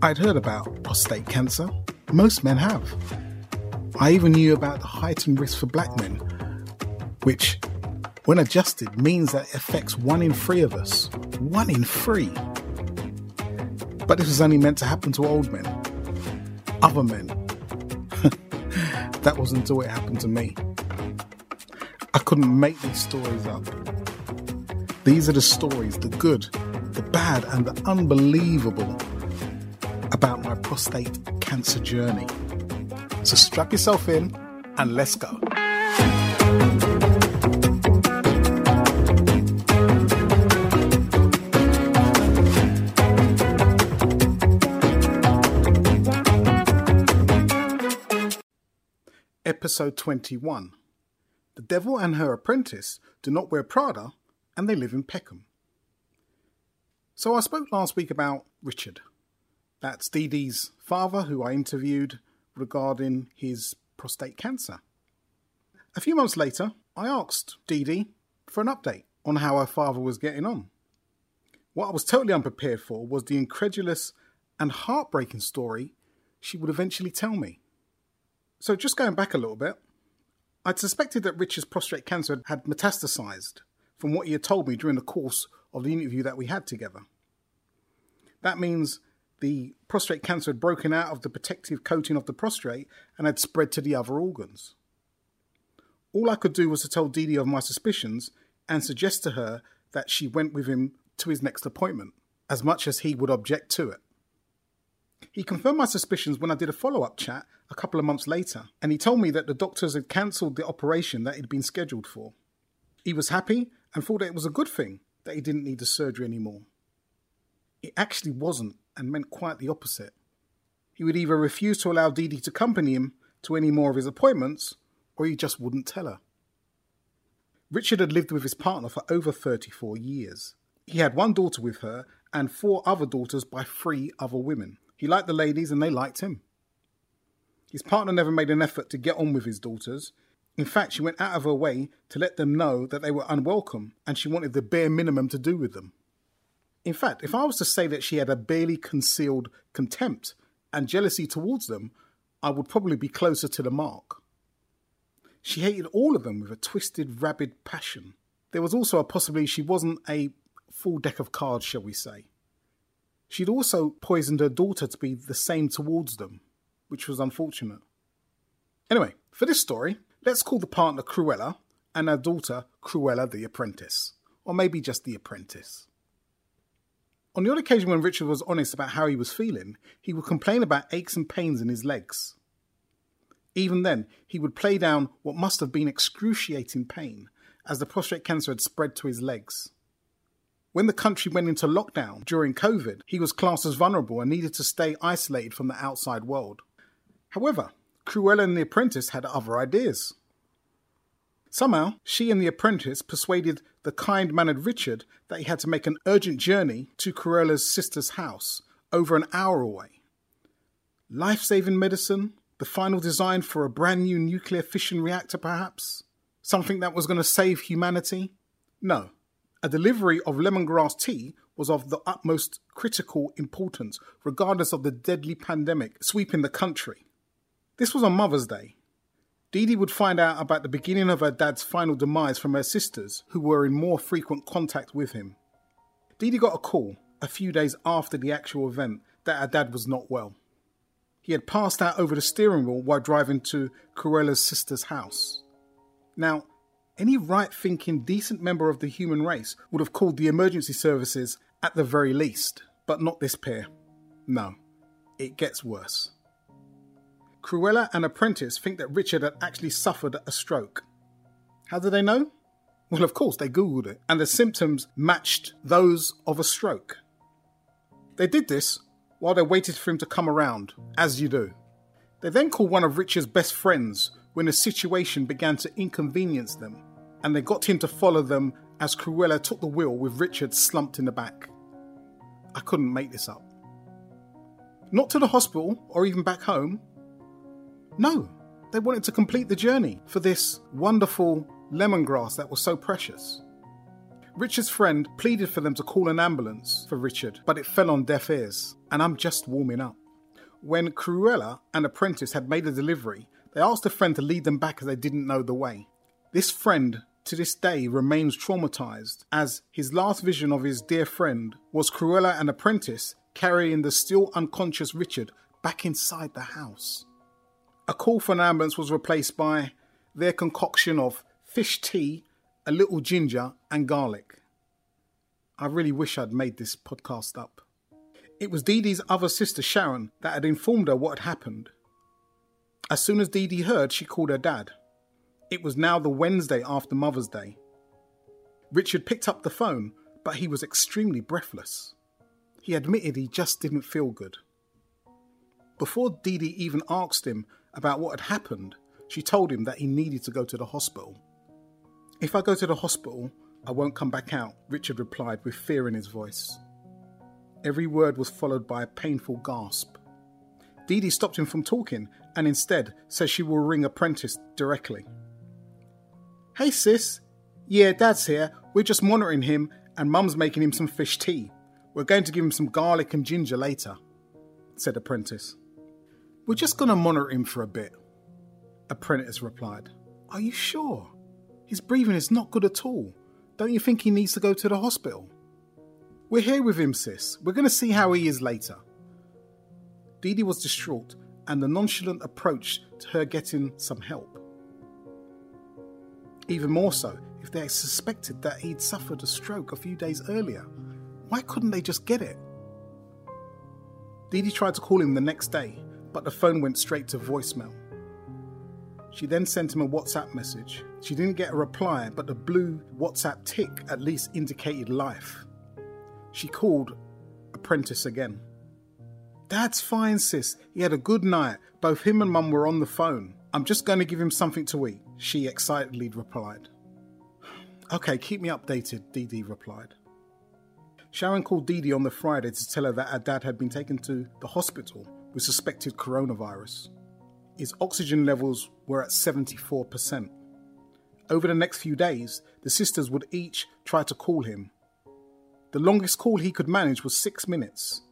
I'd heard about prostate cancer. Most men have. I even knew about the heightened risk for black men, which, when adjusted, means that it affects 1 in 3 of us. 1 in 3! But this was only meant to happen to old men. Other men. That wasn't until it happened to me. I couldn't make these stories up. These are the stories, the good, the bad and the unbelievable about my prostate cancer journey. So strap yourself in and let's go. Episode 21. The Devil and her apprentice do not wear Prada and they live in Peckham. So I spoke last week about Richard. That's Dee Dee's father, who I interviewed regarding his prostate cancer. A few months later, I asked Dee Dee for an update on how her father was getting on. What I was totally unprepared for was the incredulous and heartbreaking story she would eventually tell me. So just going back a little bit, I'd suspected that Richard's prostate cancer had metastasized from what he had told me during the course of the interview that we had together. That means the prostate cancer had broken out of the protective coating of the prostate and had spread to the other organs. All I could do was to tell Dee Dee of my suspicions and suggest to her that she went with him to his next appointment, as much as he would object to it. He confirmed my suspicions when I did a follow-up chat a couple of months later, and he told me that the doctors had cancelled the operation that he'd been scheduled for. He was happy and thought that it was a good thing that he didn't need the surgery anymore. It actually wasn't, and meant quite the opposite. He would either refuse to allow Dee Dee to accompany him to any more of his appointments, or he just wouldn't tell her. Richard had lived with his partner for over 34 years. He had 1 daughter with her and 4 other daughters by 3 other women. He liked the ladies and they liked him. His partner never made an effort to get on with his daughters. In fact, she went out of her way to let them know that they were unwelcome and she wanted the bare minimum to do with them. In fact, if I was to say that she had a barely concealed contempt and jealousy towards them, I would probably be closer to the mark. She hated all of them with a twisted, rabid passion. There was also a possibility she wasn't a full deck of cards, shall we say. She'd also poisoned her daughter to be the same towards them, which was unfortunate. Anyway, for this story, let's call the partner Cruella and her daughter Cruella the Apprentice, or maybe just the Apprentice. On the odd occasion when Richard was honest about how he was feeling, he would complain about aches and pains in his legs. Even then, he would play down what must have been excruciating pain, as the prostate cancer had spread to his legs. When the country went into lockdown during COVID, he was classed as vulnerable and needed to stay isolated from the outside world. However, Cruella and the Apprentice had other ideas. Somehow, she and the Apprentice persuaded the kind-mannered Richard that he had to make an urgent journey to Cruella's sister's house, over an hour away. Life-saving medicine? The final design for a brand new nuclear fission reactor, perhaps? Something that was going to save humanity? No. A delivery of lemongrass tea was of the utmost critical importance, regardless of the deadly pandemic sweeping the country. This was on Mother's Day. Dee Dee would find out about the beginning of her dad's final demise from her sisters, who were in more frequent contact with him. Dee Dee got a call a few days after the actual event that her dad was not well. He had passed out over the steering wheel while driving to Cruella's sister's house. Now, any right-thinking, decent member of the human race would have called the emergency services at the very least, but not this pair. No, it gets worse. Cruella and Apprentice think that Richard had actually suffered a stroke. How do they know? Well, of course, they Googled it, and the symptoms matched those of a stroke. They did this while they waited for him to come around, as you do. They then called one of Richard's best friends when the situation began to inconvenience them, and they got him to follow them as Cruella took the wheel with Richard slumped in the back. I couldn't make this up. Not to the hospital or even back home. No, they wanted to complete the journey for this wonderful lemongrass that was so precious. Richard's friend pleaded for them to call an ambulance for Richard, but it fell on deaf ears, and I'm just warming up. When Cruella and Apprentice had made a delivery, they asked a friend to lead them back as they didn't know the way. This friend, to this day, remains traumatised, as his last vision of his dear friend was Cruella and Apprentice carrying the still unconscious Richard back inside the house. A call for an ambulance was replaced by their concoction of fish tea, a little ginger and garlic. I really wish I'd made this podcast up. It was Dee Dee's other sister, Sharon, that had informed her what had happened. As soon as Dee Dee heard, she called her dad. It was now the Wednesday after Mother's Day. Richard picked up the phone, but he was extremely breathless. He admitted he just didn't feel good. Before Dee Dee even asked him about what had happened, she told him that he needed to go to the hospital. "If I go to the hospital, I won't come back out," Richard replied with fear in his voice. Every word was followed by a painful gasp. Dee Dee stopped him from talking and instead says she will ring Apprentice directly. "Hey sis, yeah, Dad's here, we're just monitoring him and Mum's making him some fish tea. We're going to give him some garlic and ginger later," said Apprentice. "We're just going to monitor him for a bit," Apprentice replied. "Are you sure? His breathing is not good at all. Don't you think he needs to go to the hospital?" "We're here with him, sis. We're going to see how he is later." Dee Dee was distraught, and the nonchalant approach to her getting some help. Even more so, if they had suspected that he'd suffered a stroke a few days earlier, why couldn't they just get it? Dee Dee tried to call him the next day, but the phone went straight to voicemail. She then sent him a WhatsApp message. She didn't get a reply, but the blue WhatsApp tick at least indicated life. She called Apprentice again. "Dad's fine, sis. He had a good night. Both him and Mum were on the phone. I'm just going to give him something to eat," she excitedly replied. "Okay, keep me updated," Dee Dee replied. Sharon called Dee Dee on the Friday to tell her that her dad had been taken to the hospital with suspected coronavirus. His oxygen levels were at 74%. Over the next few days, the sisters would each try to call him. The longest call he could manage was 6 minutes.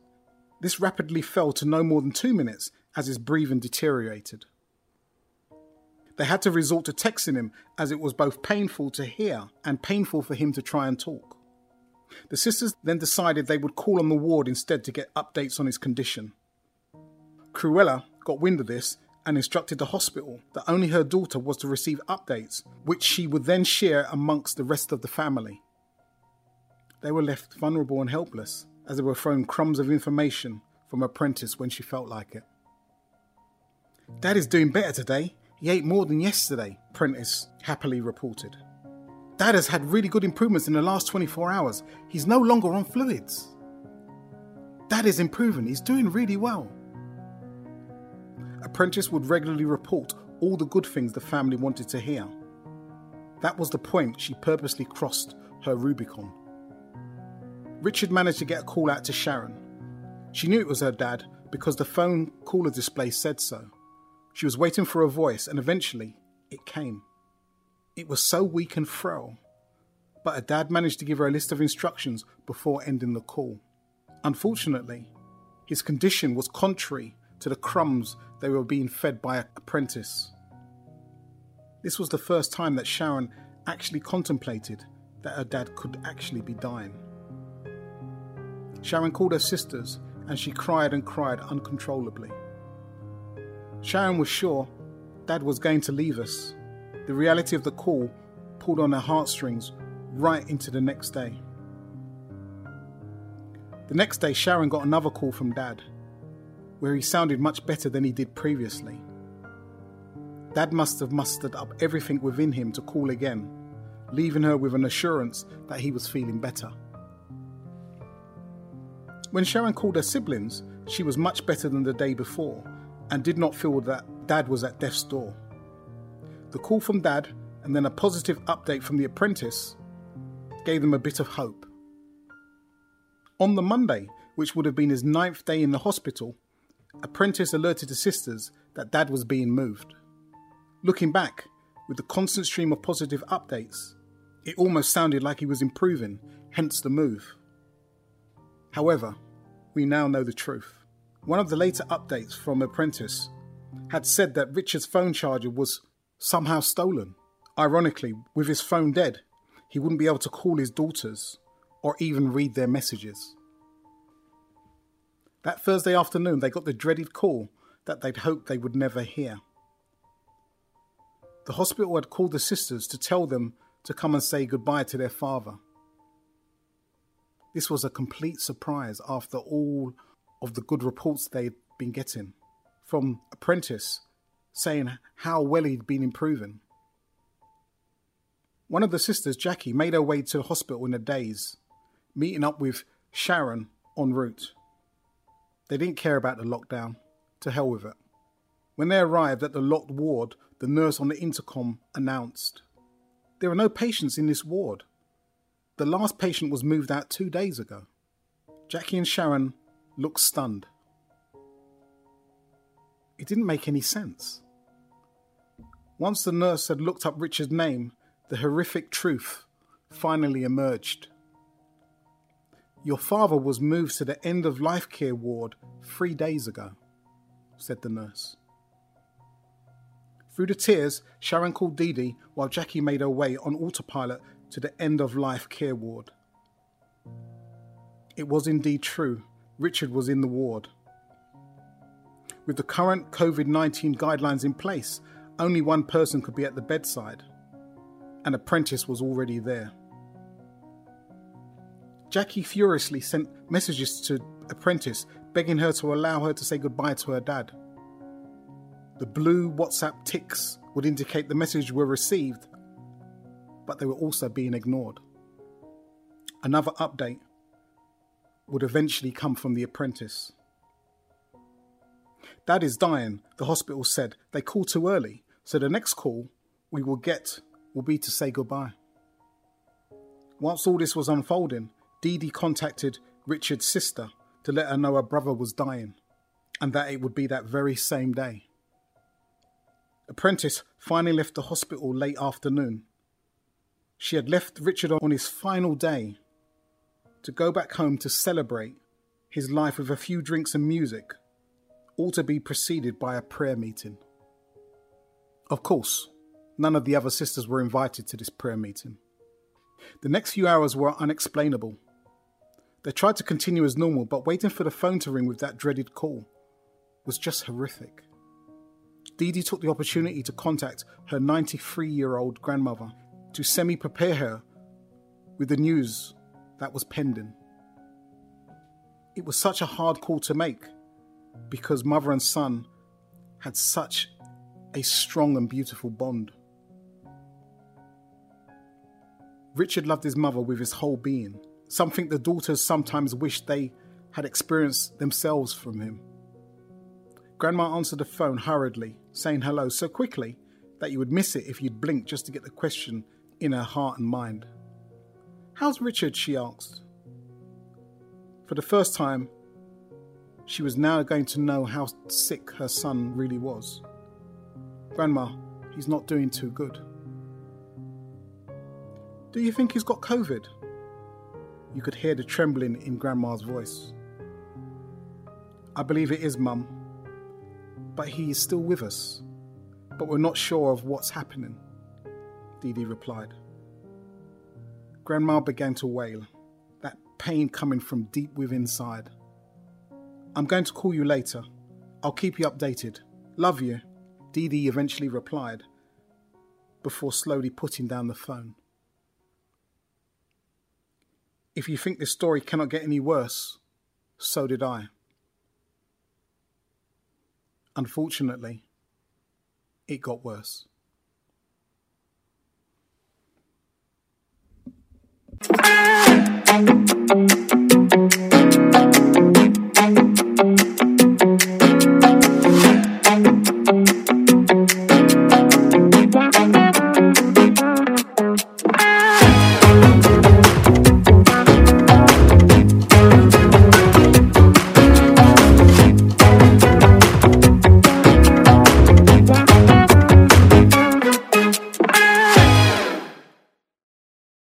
This rapidly fell to no more than 2 minutes as his breathing deteriorated. They had to resort to texting him as it was both painful to hear and painful for him to try and talk. The sisters then decided they would call on the ward instead to get updates on his condition. Cruella got wind of this and instructed the hospital that only her daughter was to receive updates, which she would then share amongst the rest of the family. They were left vulnerable and helpless, as they were thrown crumbs of information from Apprentice when she felt like it. "Dad is doing better today. He ate more than yesterday," Apprentice happily reported. "Dad has had really good improvements in the last 24 hours. He's no longer on fluids. Dad is improving. He's doing really well." Apprentice would regularly report all the good things the family wanted to hear. That was the point she purposely crossed her Rubicon. Richard managed to get a call out to Sharon. She knew it was her dad because the phone caller display said so. She was waiting for a voice and eventually it came. It was so weak and frail, but her dad managed to give her a list of instructions before ending the call. Unfortunately, his condition was contrary to the crumbs they were being fed by Apprentice. This was the first time that Sharon actually contemplated that her dad could actually be dying. Sharon called her sisters and she cried and cried uncontrollably. Sharon was sure Dad was going to leave us. The reality of the call pulled on her heartstrings right into the next day. The next day, Sharon got another call from Dad, where he sounded much better than he did previously. Dad must have mustered up everything within him to call again, leaving her with an assurance that he was feeling better. When Sharon called her siblings, she was much better than the day before and did not feel that Dad was at death's door. The call from Dad and then a positive update from the Apprentice gave them a bit of hope. On the Monday, which would have been his 9th day in the hospital, Apprentice alerted the sisters that Dad was being moved. Looking back, with the constant stream of positive updates, It almost sounded like he was improving, hence the move. However, we now know the truth. One of the later updates from Apprentice had said that Richard's phone charger was somehow stolen. Ironically, with his phone dead, he wouldn't be able to call his daughters or even read their messages. That Thursday afternoon, they got the dreaded call that they'd hoped they would never hear. The hospital had called the sisters to tell them to come and say goodbye to their father. This was a complete surprise after all of the good reports they'd been getting, from Apprentice saying how well he'd been improving. One of the sisters, Jackie, made her way to the hospital in a daze, meeting up with Sharon en route. They didn't care about the lockdown. To hell with it. When they arrived at the locked ward, the nurse on the intercom announced, "There are no patients in this ward. The last patient was moved out 2 days ago." Jackie and Sharon looked stunned. It didn't make any sense. Once the nurse had looked up Richard's name, the horrific truth finally emerged. "Your father was moved to the end-of-life care ward 3 days ago," said the nurse. Through the tears, Sharon called Dee Dee while Jackie made her way on autopilot to the end-of-life care ward. It was indeed true. Richard was in the ward. With the current COVID-19 guidelines in place, only one person could be at the bedside. An Apprentice was already there. Jackie furiously sent messages to Apprentice begging her to allow her to say goodbye to her dad. The blue WhatsApp ticks would indicate the messages were received, but they were also being ignored. Another update would eventually come from the Apprentice. "Dad is dying," the hospital said. "They called too early, so the next call we will get will be to say goodbye." Whilst all this was unfolding, Dee Dee contacted Richard's sister to let her know her brother was dying, and that it would be that very same day. Apprentice finally left the hospital late afternoon. She had left Richard on his final day to go back home to celebrate his life with a few drinks and music, all to be preceded by a prayer meeting. Of course, none of the other sisters were invited to this prayer meeting. The next few hours were unexplainable. They tried to continue as normal, but waiting for the phone to ring with that dreaded call was just horrific. Dee Dee took the opportunity to contact her 93-year-old grandmother to semi-prepare her with the news that was pending. It was such a hard call to make because mother and son had such a strong and beautiful bond. Richard loved his mother with his whole being, something the daughters sometimes wished they had experienced themselves from him. Grandma answered the phone hurriedly, saying hello so quickly that you would miss it if you'd blinked just to get the question in her heart and mind. "How's Richard?" she asked. For the first time, she was now going to know how sick her son really was. "Grandma, he's not doing too good." "Do you think he's got COVID?" You could hear the trembling in Grandma's voice. "I believe it is, Mum. But he is still with us. But we're not sure of what's happening," Dee Dee replied. Grandma began to wail, that pain coming from deep within inside. "I'm going to call you later. I'll keep you updated. Love you," Dee Dee eventually replied, before slowly putting down the phone. If you think this story cannot get any worse, so did I. Unfortunately, it got worse.